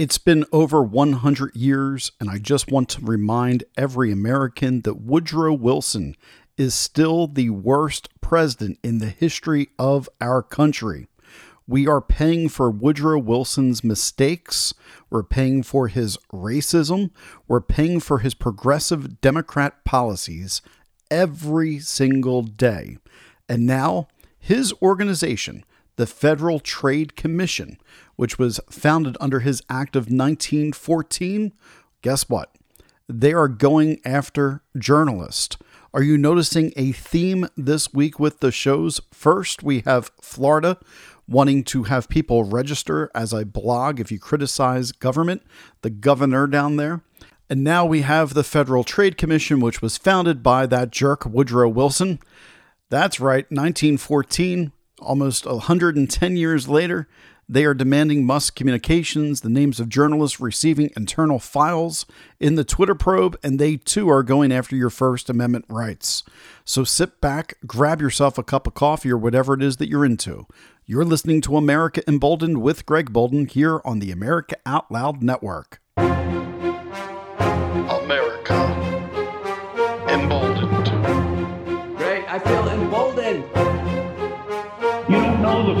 It's been over 100 years, and I just want to remind every American that Woodrow Wilson is still the worst president in the history of our country. We are paying for Woodrow Wilson's mistakes. We're paying for his racism. We're paying for his progressive Democrat policies every single day. And now his organization, the Federal Trade Commission, which was founded under his act of 1914, guess what? They are going after journalists. Are you noticing a theme this week with the shows? First, we have Florida wanting to have people register as a blog if you criticize government, the governor down there. And now we have the Federal Trade Commission, which was founded by that jerk Woodrow Wilson. That's right, 1914. Almost 110 years later, they are demanding Musk communications, the names of journalists receiving internal files in the Twitter probe, and they too are going after your First Amendment rights. So sit back, grab yourself a cup of coffee or whatever it is that you're into. You're listening to America Emboldened with Greg Bolden here on the America Out Loud Network. America Emboldened. Greg, I feel emboldened. You don't know the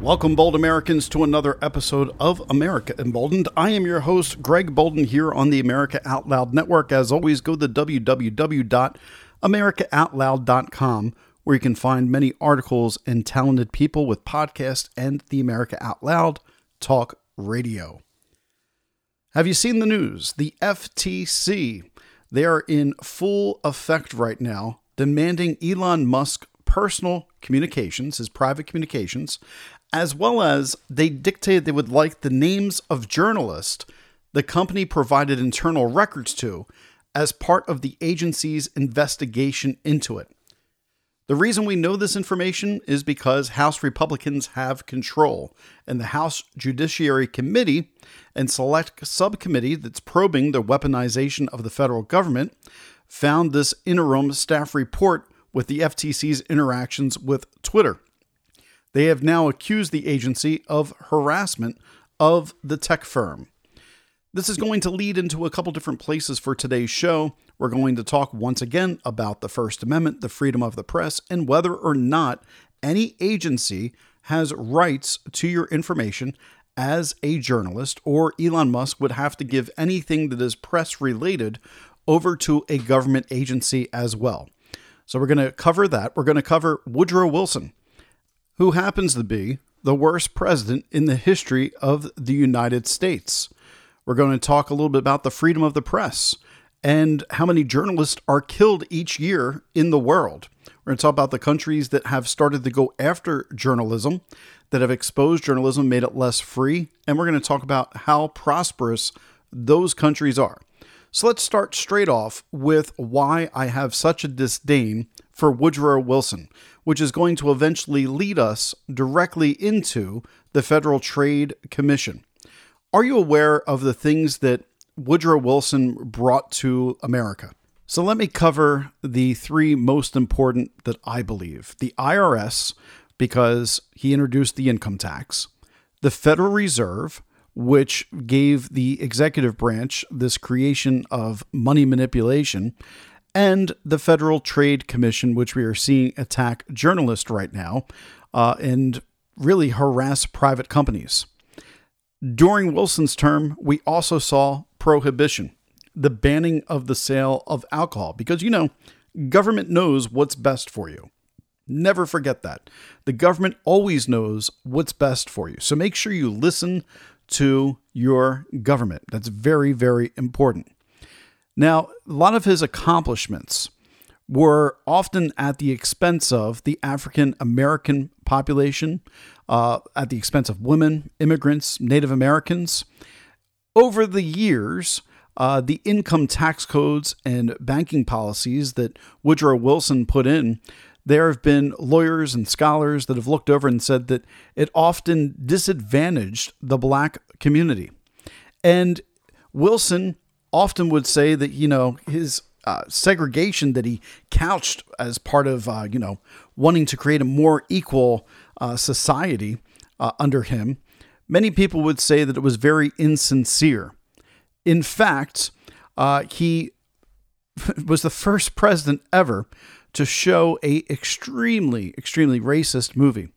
Welcome, bold Americans, to another episode of America Emboldened. I am your host, Greg Bolden, here on the America Out Loud Network. As always, go to www.americaoutloud.com, where you can find many articles and talented people with podcasts and the America Out Loud Talk Radio. Have you seen the news? The FTC, they are in full effect right now, demanding Elon Musk personal communications, his private communications, as well as they dictated they would like the names of journalists the company provided internal records to as part of the agency's investigation into it. The reason we know this information is because House Republicans have control, and the House Judiciary Committee and Select Subcommittee that's probing the weaponization of the federal government found this interim staff report with the FTC's interactions with Twitter. They have now accused the agency of harassment of the tech firm. This is going to lead into a couple different places for today's show. We're going to talk once again about the First Amendment, the freedom of the press, and whether or not any agency has rights to your information as a journalist, or Elon Musk would have to give anything that is press-related over to a government agency as well. So we're going to cover that. We're going to cover Woodrow Wilson, who happens to be the worst president in the history of the United States. We're going to talk a little bit about the freedom of the press and how many journalists are killed each year in the world. We're going to talk about the countries that have started to go after journalism, that have exposed journalism, made it less free. And we're going to talk about how prosperous those countries are. So let's start straight off with why I have such a disdain for Woodrow Wilson, which is going to eventually lead us directly into the Federal Trade Commission. Are you aware of the things that Woodrow Wilson brought to America? So let me cover the three most important that I believe. The IRS, because he introduced the income tax, the Federal Reserve, which gave the executive branch this creation of money manipulation, and the Federal Trade Commission, which we are seeing attack journalists right now and really harass private companies. During Wilson's term, we also saw prohibition, the banning of the sale of alcohol, because, you know, government knows what's best for you. Never forget that. The government always knows what's best for you. So make sure you listen to your government. That's very, very important. Now, a lot of his accomplishments were often at the expense of the African American population, at the expense of women, immigrants, Native Americans. Over the years, the income tax codes and banking policies that Woodrow Wilson put in, there have been lawyers and scholars that have looked over and said that it often disadvantaged the black community. And Wilson often would say that, you know, his segregation that he couched as part of, you know, wanting to create a more equal society under him, many people would say that it was very insincere. In fact, he was the first president ever to show a extremely, extremely racist movie.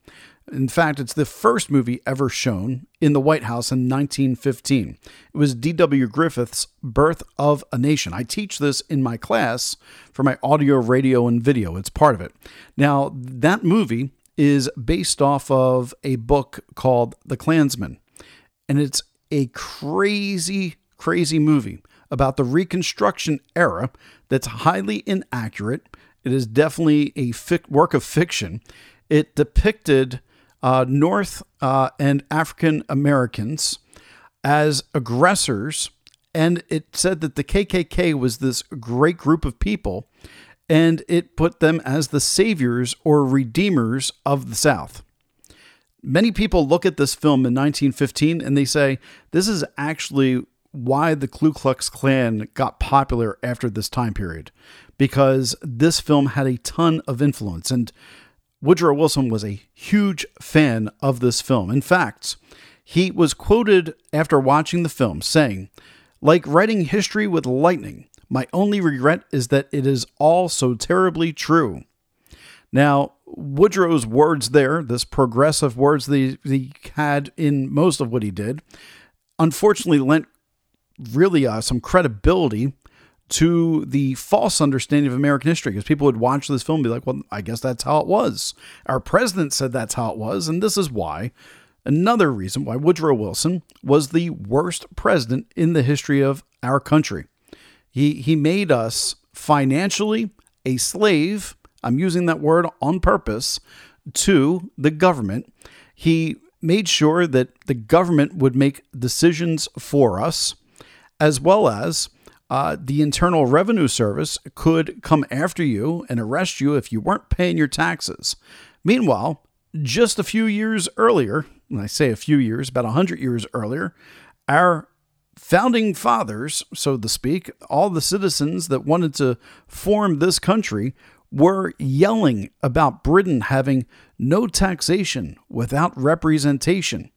In fact, it's the first movie ever shown in the White House in 1915. It was D.W. Griffith's Birth of a Nation. I teach this in my class for my audio, radio, and video. It's part of it. Now, that movie is based off of a book called The Clansman. And it's a crazy, crazy movie about the Reconstruction era that's highly inaccurate. It is definitely a work of fiction. It depicted North and African Americans as aggressors. And it said that the KKK was this great group of people, and it put them as the saviors or redeemers of the South. Many people look at this film in 1915 and they say, this is actually why the Ku Klux Klan got popular after this time period, because this film had a ton of influence. And Woodrow Wilson was a huge fan of this film. In fact, he was quoted after watching the film saying, "Like writing history with lightning, my only regret is that it is all so terribly true." Now, Woodrow's words there, this progressive words that he had in most of what he did, unfortunately lent really some credibility to the false understanding of American history, because people would watch this film and be like, well, I guess that's how it was. Our president said that's how it was. And this is why, another reason why Woodrow Wilson was the worst president in the history of our country. He made us financially a slave. I'm using that word on purpose to the government. He made sure that the government would make decisions for us, as well as the Internal Revenue Service could come after you and arrest you if you weren't paying your taxes. Meanwhile, just a few years earlier, when I say a few years, about 100 years earlier, our founding fathers, so to speak, all the citizens that wanted to form this country were yelling about Britain having no taxation without representation.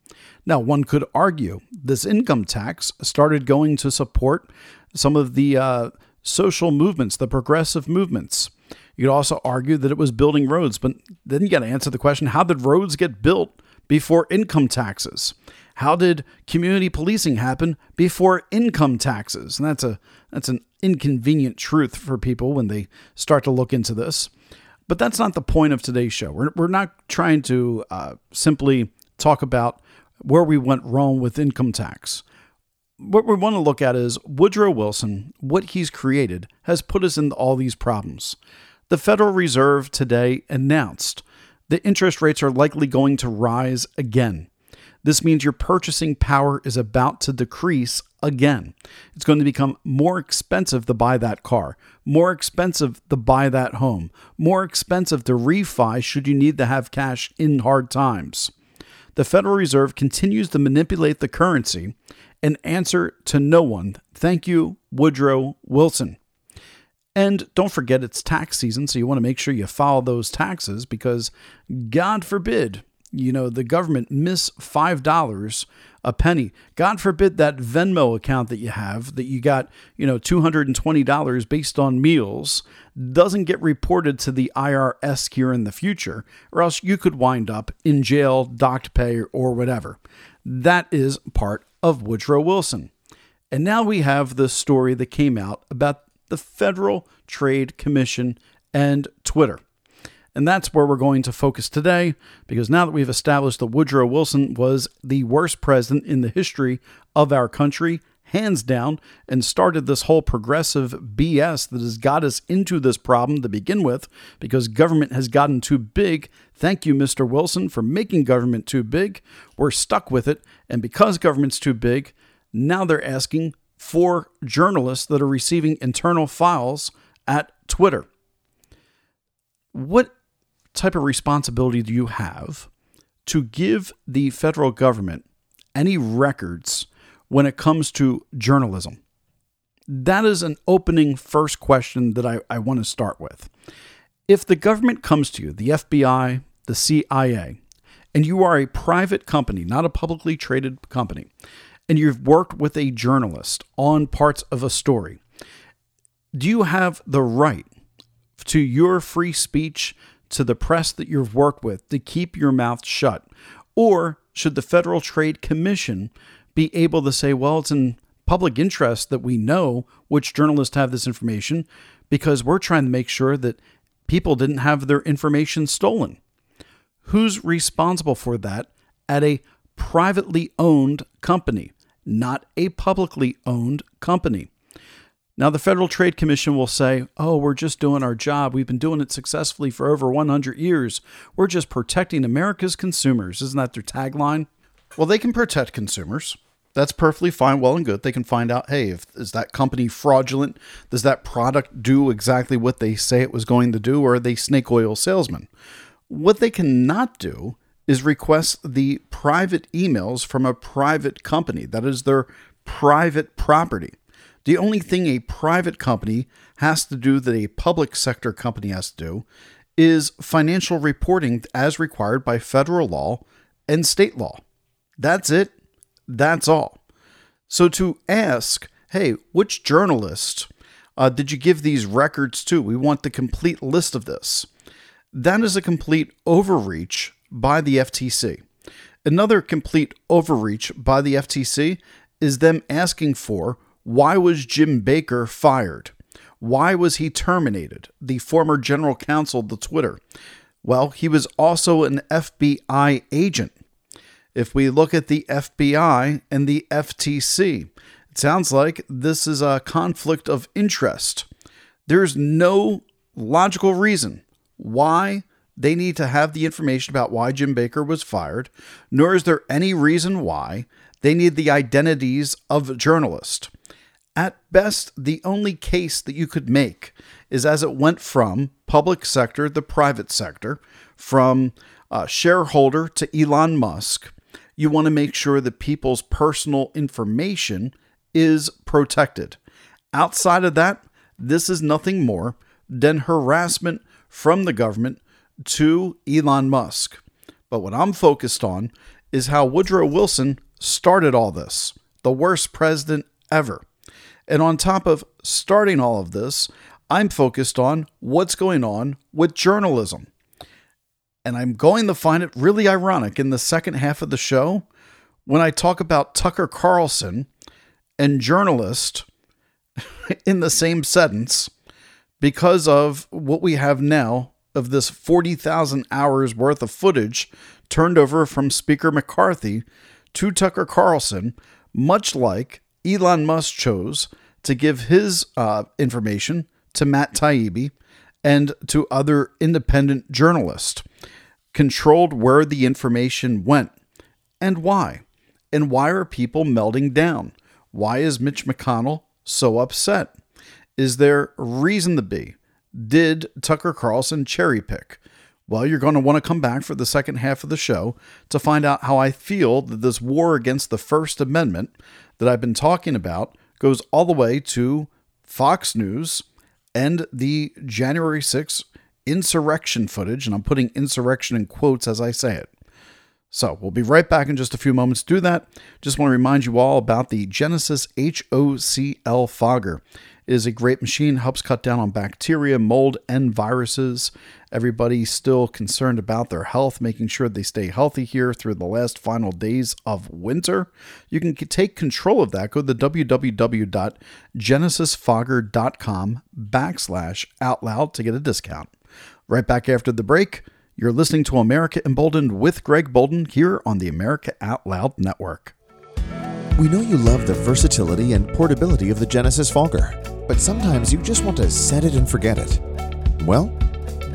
Now, one could argue this income tax started going to support some of the social movements, the progressive movements. You could also argue that it was building roads, but then you got to answer the question, how did roads get built before income taxes? How did community policing happen before income taxes? And that's an inconvenient truth for people when they start to look into this. But that's not the point of today's show. We're not trying to simply talk about where we went wrong with income tax. What we want to look at is Woodrow Wilson, what he's created, has put us into all these problems. The Federal Reserve today announced that interest rates are likely going to rise again. This means your purchasing power is about to decrease again. It's going to become more expensive to buy that car, more expensive to buy that home, more expensive to refi should you need to have cash in hard times. The Federal Reserve continues to manipulate the currency, an answer to no one. Thank you, Woodrow Wilson. And don't forget, it's tax season, so you want to make sure you file those taxes, because God forbid, you know, the government miss $5 a penny. God forbid that Venmo account that you have, that you got, you know, $220 based on meals, doesn't get reported to the IRS here in the future, or else you could wind up in jail, docked pay, or whatever. That is part of Woodrow Wilson. And now we have the story that came out about the Federal Trade Commission and Twitter. And that's where we're going to focus today, because now that we've established that Woodrow Wilson was the worst president in the history of our country, hands down, and started this whole progressive BS that has got us into this problem to begin with, because government has gotten too big. Thank you, Mr. Wilson, for making government too big. We're stuck with it. And because government's too big, now they're asking for journalists that are receiving internal files at Twitter. What type of responsibility do you have to give the federal government any records when it comes to journalism? That is an opening first question that I want to start with. If the government comes to you, the FBI, the CIA, and you are a private company, not a publicly traded company, and you've worked with a journalist on parts of a story, do you have the right to your free speech, to the press that you've worked with, to keep your mouth shut? Or should the Federal Trade Commission be able to say, well, it's in public interest that we know which journalists have this information because we're trying to make sure that people didn't have their information stolen? Who's responsible for that at a privately owned company, not a publicly owned company? Now, the Federal Trade Commission will say, oh, we're just doing our job. We've been doing it successfully for over 100 years. We're just protecting America's consumers. Isn't that their tagline? Well, they can protect consumers. That's perfectly fine, well and good. They can find out, hey, is that company fraudulent? Does that product do exactly what they say it was going to do? Or are they snake oil salesmen? What they cannot do is request the private emails from a private company. That is their private property. The only thing a private company has to do that a public sector company has to do is financial reporting as required by federal law and state law. That's it. That's all. So to ask, hey, which journalist did you give these records to? We want the complete list of this. That is a complete overreach by the FTC. Another complete overreach by the FTC is them asking for, why was Jim Baker fired? Why was he terminated? The former general counsel to Twitter. Well, he was also an FBI agent. If we look at the FBI and the FTC, it sounds like this is a conflict of interest. There's no logical reason why they need to have the information about why Jim Baker was fired, nor is there any reason why they need the identities of a journalist. At best, the only case that you could make is as it went from public sector to private sector, from shareholder to Elon Musk. You want to make sure that people's personal information is protected. Outside of that, this is nothing more than harassment from the government to Elon Musk. But what I'm focused on is how Woodrow Wilson started all this, the worst president ever. And on top of starting all of this, I'm focused on what's going on with journalism. And I'm going to find it really ironic in the second half of the show when I talk about Tucker Carlson and journalist in the same sentence because of what we have now of this 40,000 hours worth of footage turned over from Speaker McCarthy to Tucker Carlson, much like Elon Musk chose to give his information to Matt Taibbi and to other independent journalists. Controlled where the information went and why. And why are people melting down? Why is Mitch McConnell so upset? Is there reason to be? Did Tucker Carlson cherry pick? Well, you're going to want to come back for the second half of the show to find out how I feel that this war against the First Amendment that I've been talking about goes all the way to Fox News and the January 6th insurrection footage, and I'm putting insurrection in quotes as I say it. So we'll be right back in just a few moments to do that. Just want to remind you all about the Genesis HOCl Fogger. It is a great machine, helps cut down on bacteria, mold, and viruses. Everybody's still concerned about their health, making sure they stay healthy here through the last final days of winter. You can take control of that. Go to www.genesisfogger.com/outloud to get a discount. Right back after the break. You're listening to America Emboldened with Greg Bolden here on the America Out Loud Network. We know you love the versatility and portability of the Genesis Fogger, but sometimes you just want to set it and forget it. Well,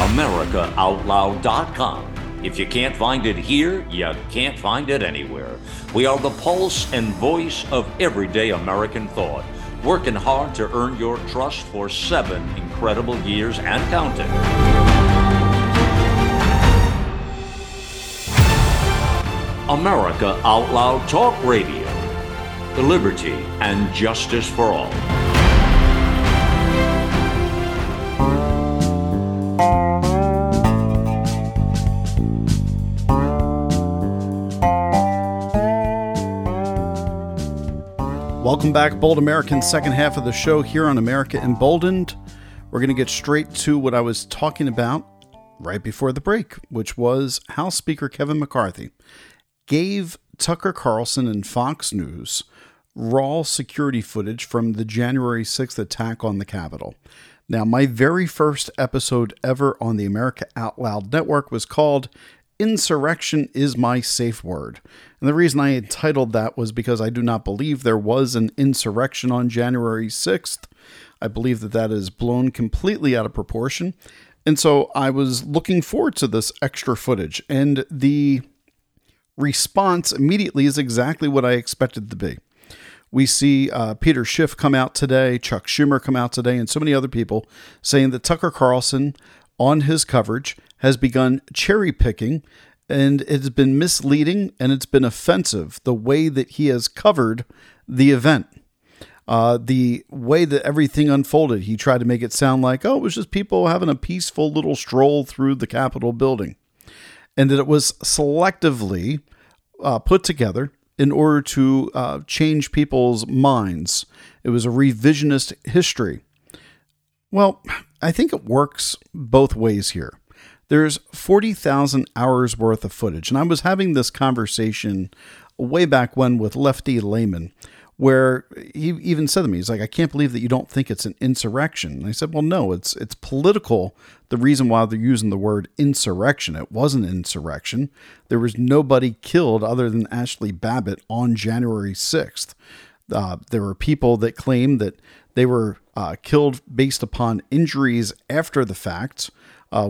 AmericaOutloud.com. If you can't find it here, you can't find it anywhere. We are the pulse and voice of everyday American thought, working hard to earn your trust for 7 incredible years and counting. America Out Loud Talk Radio, the liberty and justice for all. Welcome back, Bold Americans. Second half of the show here on America Emboldened. We're going to get straight to what I was talking about right before the break, which was House Speaker Kevin McCarthy gave Tucker Carlson and Fox News raw security footage from the January 6th attack on the Capitol. Now, my very first episode ever on the America Out Loud Network was called Insurrection is My Safe Word. And the reason I entitled that was because I do not believe there was an insurrection on January 6th. I believe that that is blown completely out of proportion. And so I was looking forward to this extra footage. And the response immediately is exactly what I expected to be. We see Peter Schiff come out today, Chuck Schumer come out today, and so many other people saying that Tucker Carlson, on his coverage, has begun cherry picking, and it's been misleading and it's been offensive the way that he has covered the event. The way that everything unfolded, he tried to make it sound like, oh, it was just people having a peaceful little stroll through the Capitol building, and that it was selectively put together in order to change people's minds. It was a revisionist history. Well, I think it works both ways here. There's 40,000 hours worth of footage. And I was having this conversation way back when with Lefty Lehman, where he even said to me, he's like, I can't believe that you don't think it's an insurrection. And I said, well, no, it's political. The reason why they're using the word insurrection, it wasn't an insurrection. There was nobody killed other than Ashley Babbitt on January 6th. There were people that claimed that they were killed based upon injuries after the fact.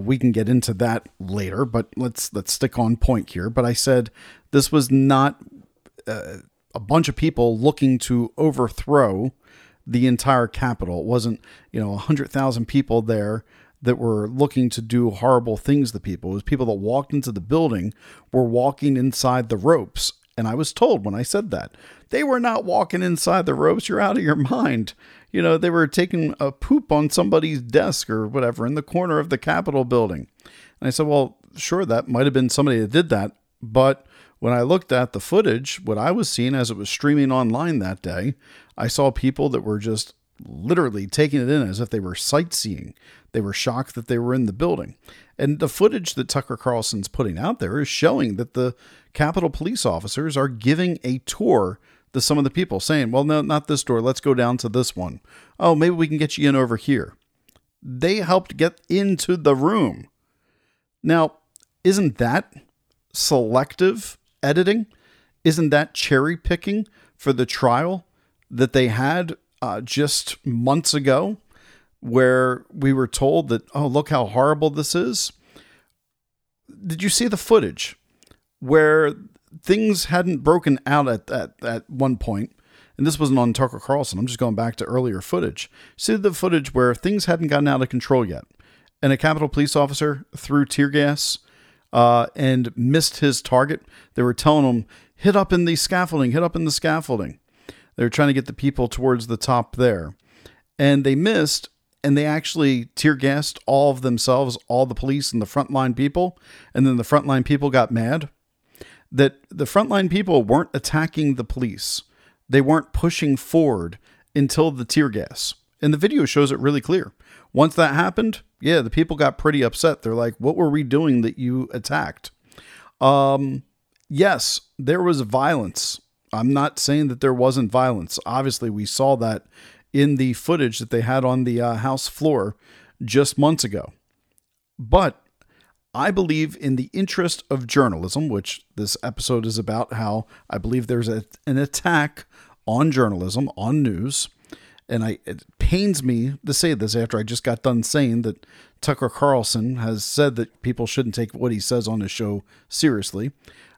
We can get into that later, but let's stick on point here. But I said this was not a bunch of people looking to overthrow the entire Capitol. It wasn't, 100,000 people there that were looking to do horrible things to people. It was people that walked into the building were walking inside the ropes. And I was told when I said that, they were not walking inside the ropes. You're out of your mind. They were taking a poop on somebody's desk or whatever in the corner of the Capitol building. And I said, well, sure, that might have been somebody that did that. But when I looked at the footage, what I was seeing as it was streaming online that day, I saw people that were just literally taking it in as if they were sightseeing. They were shocked that they were in the building. And the footage that Tucker Carlson's putting out there is showing that the Capitol police officers are giving a tour to some of the people saying, well, no, not this door. Let's go down to this one. Oh, maybe we can get you in over here. They helped get into the room. Now, isn't that selective editing? Isn't that cherry picking for the trial that they had just months ago, where we were told that, oh, look how horrible this is? Did you see the footage where things hadn't broken out at one point? And this wasn't on Tucker Carlson. I'm just going back to earlier footage. See the footage where things hadn't gotten out of control yet. And a Capitol police officer threw tear gas and missed his target. They were telling him, hit up in the scaffolding. They were trying to get the people towards the top there. and they missed, and they actually tear gassed all of themselves, all the police and the frontline people. And then the frontline people got mad that the frontline people weren't attacking the police. They weren't pushing forward until the tear gas. And the video shows it really clear. Once that happened, yeah, the people got pretty upset. They're like, what were we doing that you attacked? Yes, there was violence. I'm not saying that there wasn't violence. Obviously, we saw that in the footage that they had on the House floor just months ago. But I believe in the interest of journalism, which this episode is about, how I believe there's an attack on journalism, on news. And it pains me to say this after I just got done saying that Tucker Carlson has said that people shouldn't take what he says on his show seriously.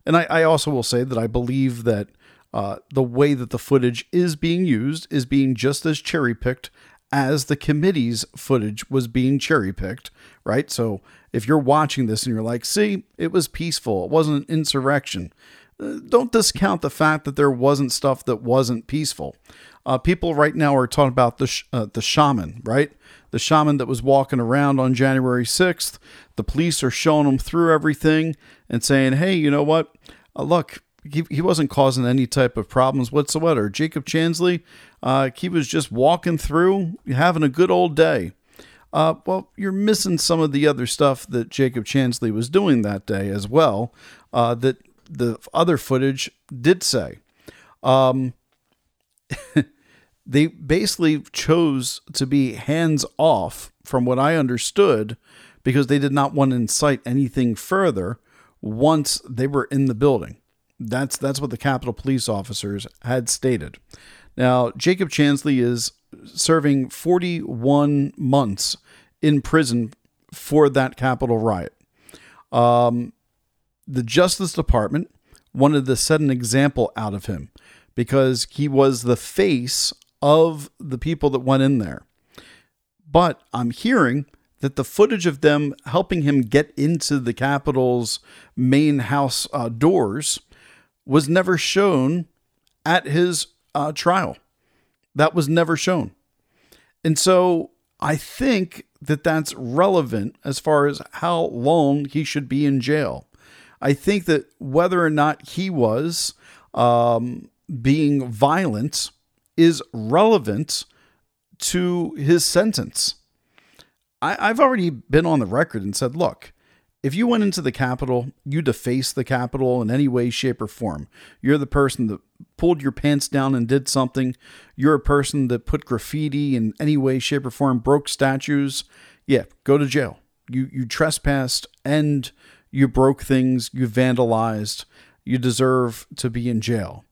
And I also will say that I believe that the way that the footage is being used is being just as cherry-picked as the committee's footage was being cherry-picked, right? So if you're watching this and you're like, see, it was peaceful, it wasn't an insurrection, don't discount the fact that there wasn't stuff that wasn't peaceful. People right now are talking about the shaman, right? The shaman that was walking around on January 6th. The police are showing him through everything and saying, hey, you know what? Look, he wasn't causing any type of problems whatsoever. Jacob Chansley, he was just walking through, having a good old day. Well, you're missing some of the other stuff that Jacob Chansley was doing that day as well, that the other footage did say. They basically chose to be hands off, from what I understood, because they did not want to incite anything further once they were in the building. That's what the Capitol police officers had stated. Now, Jacob Chansley is serving 41 months in prison for that Capitol riot. The Justice Department wanted to set an example out of him because he was the face of the people that went in there. But I'm hearing that the footage of them helping him get into the Capitol's main house doors was never shown at his trial. That was never shown. And so I think that that's relevant as far as how long he should be in jail. I think that whether or not he was being violent is relevant to his sentence. I've already been on the record and said, look, if you went into the Capitol, you defaced the Capitol in any way, shape, or form. You're the person that pulled your pants down and did something. You're a person that put graffiti in any way, shape, or form, broke statues. Yeah, go to jail. You trespassed and you broke things. You vandalized. You deserve to be in jail.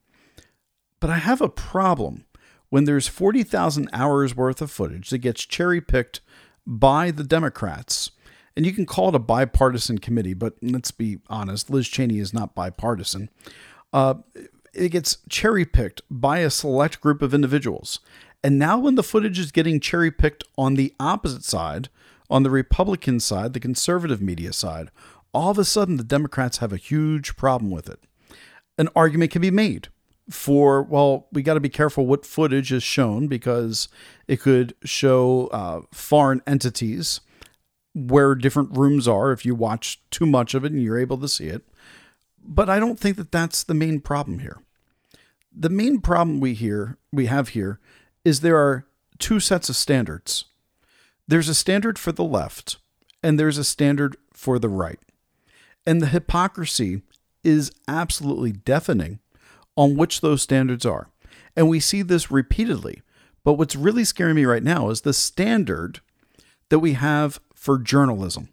But I have a problem when there's 40,000 hours worth of footage that gets cherry-picked by the Democrats. And you can call it a bipartisan committee, but let's be honest, Liz Cheney is not bipartisan. It gets cherry-picked by a select group of individuals. And now when the footage is getting cherry-picked on the opposite side, on the Republican side, the conservative media side, all of a sudden the Democrats have a huge problem with it. An argument can be made for, well, we got to be careful what footage is shown because it could show foreign entities, where different rooms are if you watch too much of it and you're able to see it. But I don't think that that's the main problem here. The main problem we have here is there are two sets of standards. There's a standard for the left and there's a standard for the right. And the hypocrisy is absolutely deafening on which those standards are. And we see this repeatedly. But what's really scaring me right now is the standard that we have for journalism.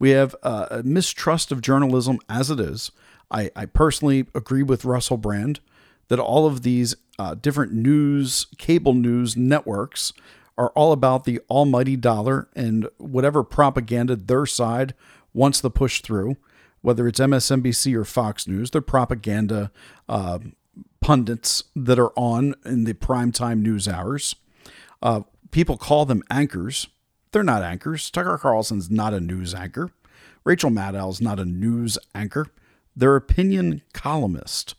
We have a mistrust of journalism as it is. I personally agree with Russell Brand that all of these different news, cable news networks are all about the almighty dollar and whatever propaganda their side wants to push through, whether it's MSNBC or Fox News, their propaganda pundits that are on in the primetime news hours. People call them anchors. They're not anchors. Tucker Carlson's not a news anchor. Rachel Maddow's not a news anchor. They're opinion columnists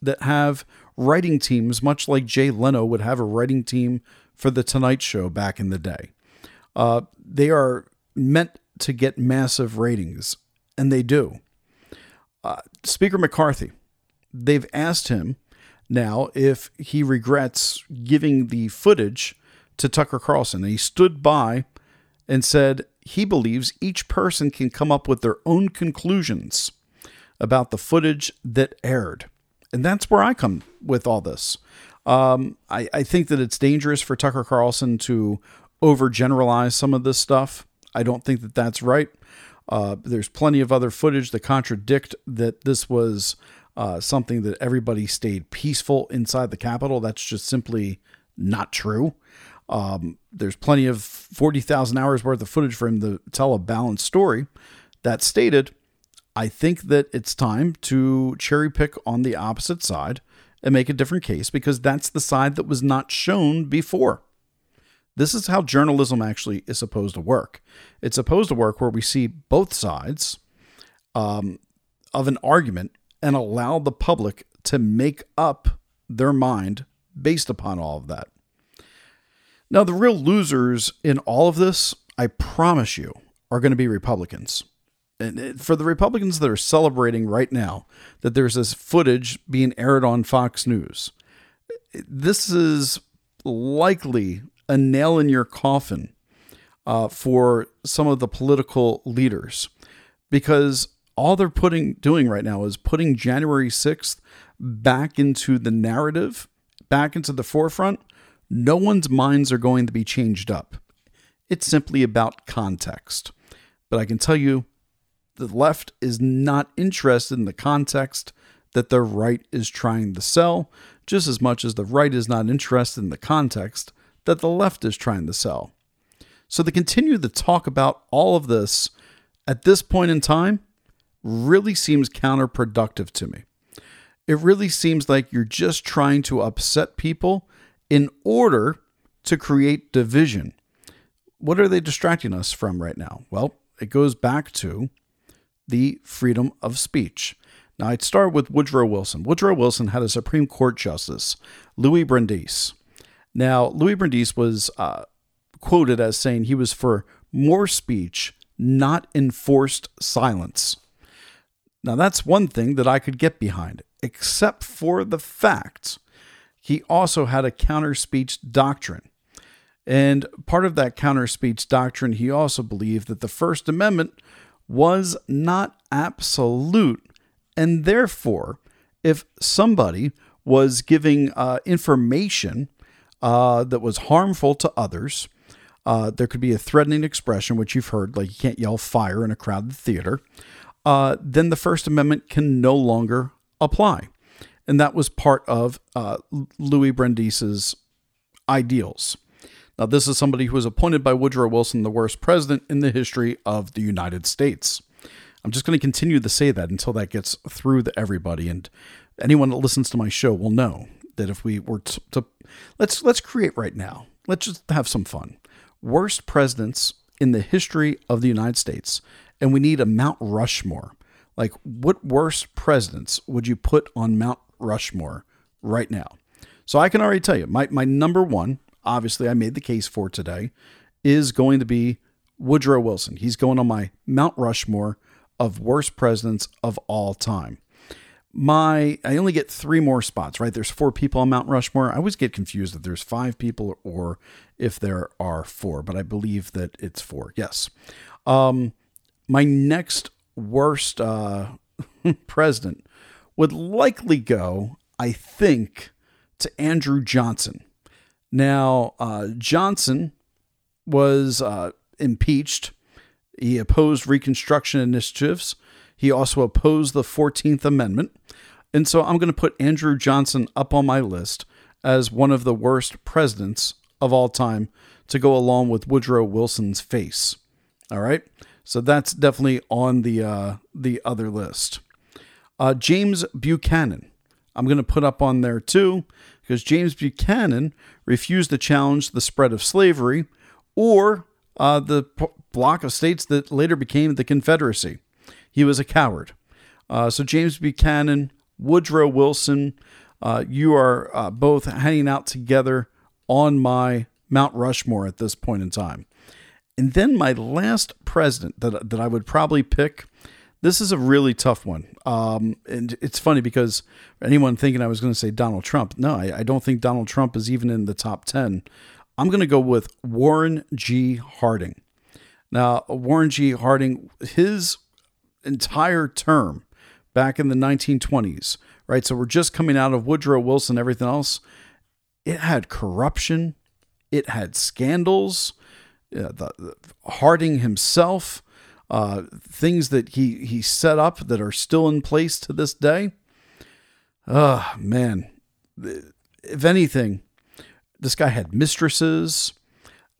that have writing teams, much like Jay Leno would have a writing team for The Tonight Show back in the day. They are meant to get massive ratings, and they do. Speaker McCarthy, they've asked him now if he regrets giving the footage to Tucker Carlson. And he stood by and said he believes each person can come up with their own conclusions about the footage that aired. And that's where I come with all this. I think that it's dangerous for Tucker Carlson to overgeneralize some of this stuff. I don't think that that's right. There's plenty of other footage that contradict that this was something that everybody stayed peaceful inside the Capitol. That's just simply not true. There's plenty of 40,000 hours worth of footage for him to tell a balanced story. That stated, I think that it's time to cherry pick on the opposite side and make a different case, because that's the side that was not shown before. This is how journalism actually is supposed to work. It's supposed to work where we see both sides of an argument and allow the public to make up their mind based upon all of that. Now, the real losers in all of this, I promise you, are going to be Republicans. And for the Republicans that are celebrating right now that there's this footage being aired on Fox News, this is likely a nail in your coffin for some of the political leaders, because all they're doing right now is putting January 6th back into the narrative, back into the forefront. No one's minds are going to be changed up. It's simply about context. But I can tell you, the left is not interested in the context that the right is trying to sell, just as much as the right is not interested in the context that the left is trying to sell. So to continue to talk about all of this at this point in time really seems counterproductive to me. It really seems like you're just trying to upset people in order to create division. What are they distracting us from right now? Well, it goes back to the freedom of speech. Now, I'd start with Woodrow Wilson. Woodrow Wilson had a Supreme Court Justice, Louis Brandeis. Now, Louis Brandeis was quoted as saying he was for more speech, not enforced silence. Now, that's one thing that I could get behind, except for the fact he also had a counter-speech doctrine. And part of that counter-speech doctrine, he also believed that the First Amendment was not absolute. And therefore, if somebody was giving information that was harmful to others, there could be a threatening expression, which you've heard, like you can't yell fire in a crowded theater, then the First Amendment can no longer apply. And that was part of Louis Brandeis's ideals. Now, this is somebody who was appointed by Woodrow Wilson, the worst president in the history of the United States. I'm just going to continue to say that until that gets through to everybody. And anyone that listens to my show will know that if we were to let's create right now, let's just have some fun. Worst presidents in the history of the United States. And we need a Mount Rushmore. Like, what worst presidents would you put on Mount Rushmore right now? So I can already tell you my number one, obviously I made the case for today, is going to be Woodrow Wilson. He's going on my Mount Rushmore of worst presidents of all time. I only get three more spots, right? There's four people on Mount Rushmore. I always get confused if there's five people or if there are four, but I believe that it's four. Yes. My next worst president would likely go, I think, to Andrew Johnson. Now, Johnson was impeached. He opposed Reconstruction initiatives. He also opposed the 14th Amendment. And so I'm going to put Andrew Johnson up on my list as one of the worst presidents of all time to go along with Woodrow Wilson's face. All right. So that's definitely on the other list. James Buchanan, I'm going to put up on there too, because James Buchanan refused to challenge the spread of slavery or the block of states that later became the Confederacy. He was a coward. So James Buchanan, Woodrow Wilson, You are both hanging out together on my Mount Rushmore at this point in time. And then my last president that I would probably pick, this is a really tough one. And it's funny because anyone thinking I was going to say Donald Trump, no, I don't think Donald Trump is even in the top 10. I'm going to go with Warren G. Harding. Now, Warren G. Harding, his entire term back in the 1920s, right? So we're just coming out of Woodrow Wilson, everything else. It had corruption. It had scandals. The Harding himself, things that he set up that are still in place to this day. Oh, man. If anything, this guy had mistresses.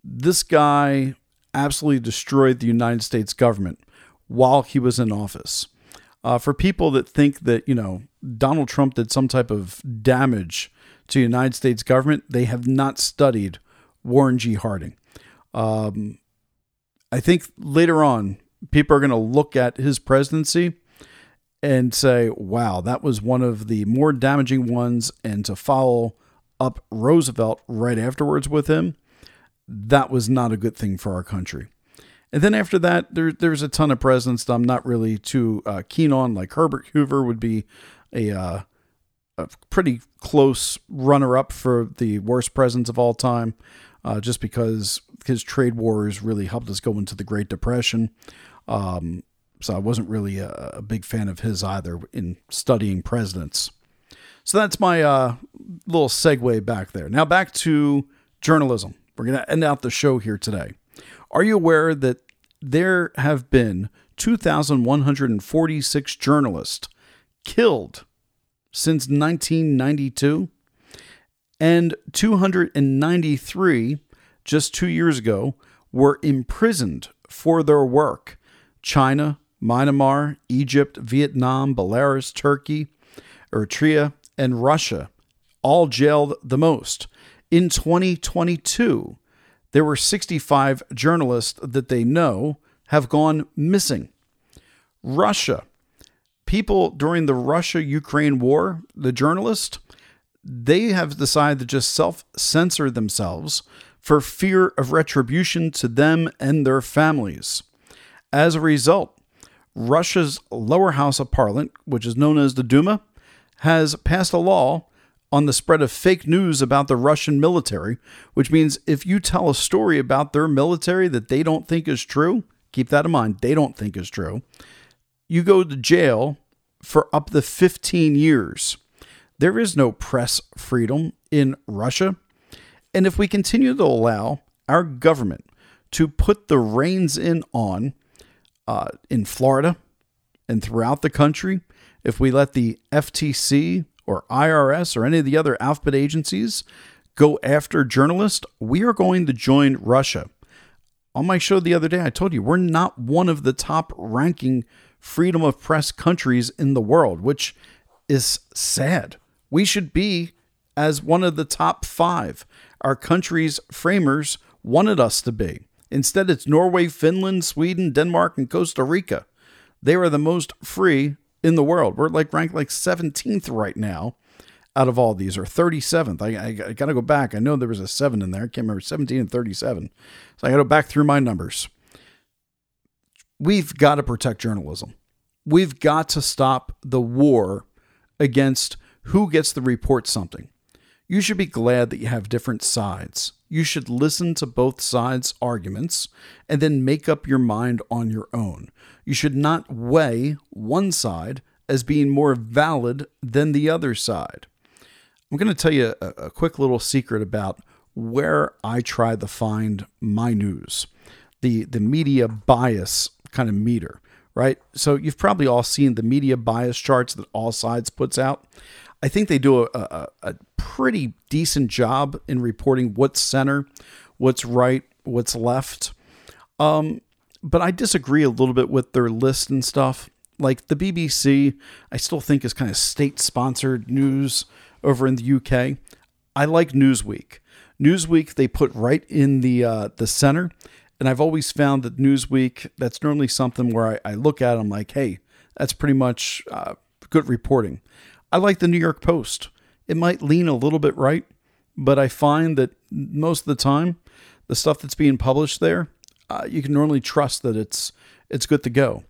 This guy absolutely destroyed the United States government while he was in office. For people that think that, you know, Donald Trump did some type of damage to the United States government, they have not studied Warren G. Harding. I think later on, people are going to look at his presidency and say, wow, that was one of the more damaging ones. And to follow up Roosevelt right afterwards with him, that was not a good thing for our country. And then after that, there's a ton of presidents that I'm not really too keen on. Like Herbert Hoover would be a pretty close runner-up for the worst presidents of all time, just because his trade wars really helped us go into the Great Depression. So I wasn't really a big fan of his either in studying presidents. So that's my little segue back there. Now back to journalism. We're going to end out the show here today. Are you aware that there have been 2,146 journalists killed since 1992 and 293 just 2 years ago were imprisoned for their work? China, Myanmar, Egypt, Vietnam, Belarus, Turkey, Eritrea, and Russia all jailed the most. In 2022, there were 65 journalists that they know have gone missing. Russia. People during the Russia-Ukraine war, the journalists, they have decided to just self-censor themselves for fear of retribution to them and their families. As a result, Russia's lower house of parliament, which is known as the Duma, has passed a law on the spread of fake news about the Russian military, which means if you tell a story about their military that they don't think is true, keep that in mind, they don't think is true, you go to jail for up to 15 years. There is no press freedom in Russia. And if we continue to allow our government to put the reins in Florida and throughout the country, if we let the FTC or IRS or any of the other alphabet agencies go after journalists, we are going to join Russia. On my show the other day, I told you we're not one of the top ranking freedom of press countries in the world, which is sad. We should be as one of the top five. Our country's framers wanted us to be. Instead, it's Norway, Finland, Sweden, Denmark, and Costa Rica. They are the most free in the world. We're ranked 17th right now out of all these, or 37th. I got to go back. I know there was a 7 in there. I can't remember, 17 and 37. So I got to go back through my numbers. We've got to protect journalism. We've got to stop the war against who gets to report something. You should be glad that you have different sides. You should listen to both sides' arguments and then make up your mind on your own. You should not weigh one side as being more valid than the other side. I'm going to tell you a quick little secret about where I try to find my news. The media bias kind of meter, right? So you've probably all seen the media bias charts that All Sides puts out. I think they do a pretty decent job in reporting what's center, what's right, what's left. But I disagree a little bit with their list and stuff. Like the BBC, I still think is kind of state-sponsored news over in the UK. I like Newsweek. Newsweek, they put right in the center. And I've always found that Newsweek, that's normally something where I look at it, I'm like, hey, that's pretty much good reporting. I like the New York Post. It might lean a little bit right, but I find that most of the time, the stuff that's being published there, you can normally trust that it's good to go.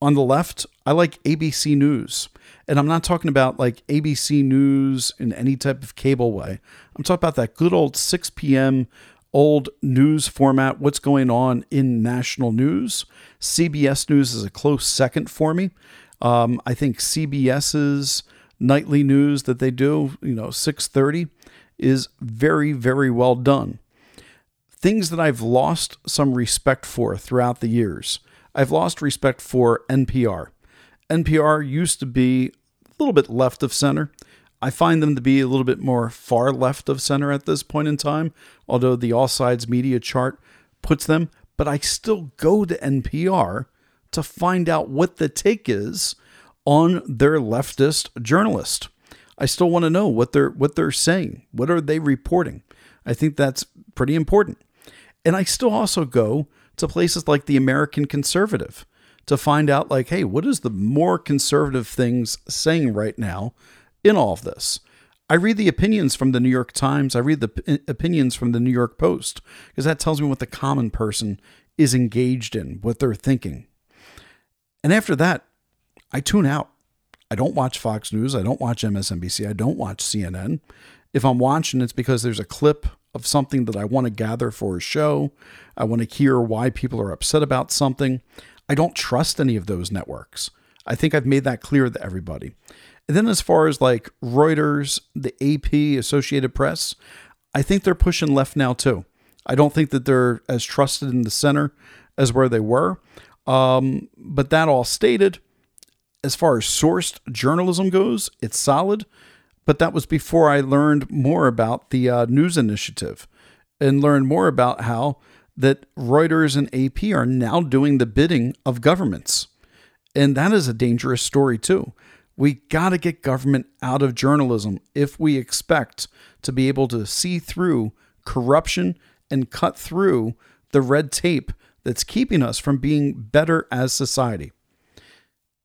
On the left, I like ABC News. And I'm not talking about like ABC News in any type of cable way. I'm talking about that good old 6 p.m. old news format, what's going on in national news. CBS News is a close second for me. I think CBS's nightly news that they do, 6:30, is very, very well done. Things that I've lost some respect for throughout the years. I've lost respect for NPR. NPR used to be a little bit left of center. I find them to be a little bit more far left of center at this point in time, although the All Sides media chart puts them. But I still go to NPR to find out what the take is on their leftist journalist. I still want to know what they're saying. What are they reporting? I think that's pretty important. And I still also go to places like the American Conservative to find out, like, hey, what is the more conservative things saying right now in all of this? I read the opinions from the New York Times. I read the opinions from the New York Post, because that tells me what the common person is engaged in, what they're thinking. And after that, I tune out. I don't watch Fox News. I don't watch MSNBC. I don't watch CNN. If I'm watching, it's because there's a clip of something that I want to gather for a show. I want to hear why people are upset about something. I don't trust any of those networks. I think I've made that clear to everybody. And then as far as like Reuters, the AP, Associated Press, I think they're pushing left now too. I don't think that they're as trusted in the center as where they were. But that all stated, as far as sourced journalism goes, it's solid. But that was before I learned more about the news initiative and learned more about how that Reuters and AP are now doing the bidding of governments. And that is a dangerous story too. We got to get government out of journalism if we expect to be able to see through corruption and cut through the red tape that's keeping us from being better as society.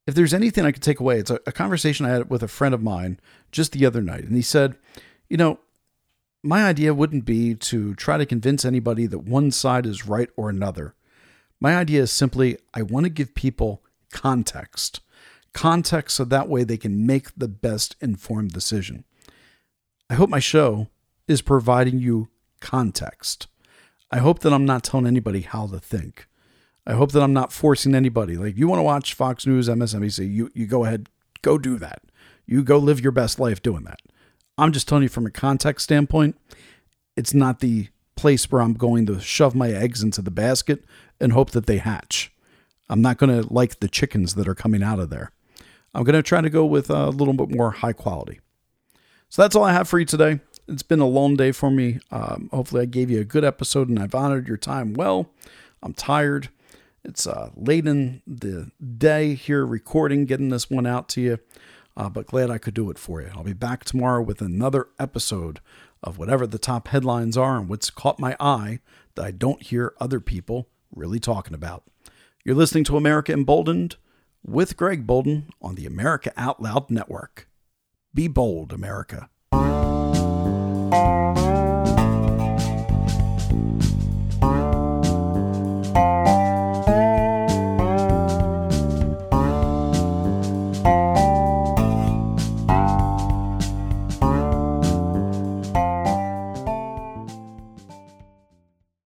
If there's anything I could take away, it's a conversation I had with a friend of mine just the other night. And he said, my idea wouldn't be to try to convince anybody that one side is right or another. My idea is simply, I want to give people context. Context so that way they can make the best informed decision. I hope my show is providing you context. I hope that I'm not telling anybody how to think. I hope that I'm not forcing anybody. Like, you want to watch Fox News, MSNBC, you go ahead, go do that. You go live your best life doing that. I'm just telling you from a context standpoint, it's not the place where I'm going to shove my eggs into the basket and hope that they hatch. I'm not going to like the chickens that are coming out of there. I'm going to try to go with a little bit more high quality. So that's all I have for you today. It's been a long day for me. Hopefully I gave you a good episode and I've honored your time well. I'm tired. It's late in the day here recording, getting this one out to you. But glad I could do it for you. I'll be back tomorrow with another episode of whatever the top headlines are and what's caught my eye that I don't hear other people really talking about. You're listening to America Emboldened with Greg Bolden on the America Out Loud Network. Be bold, America.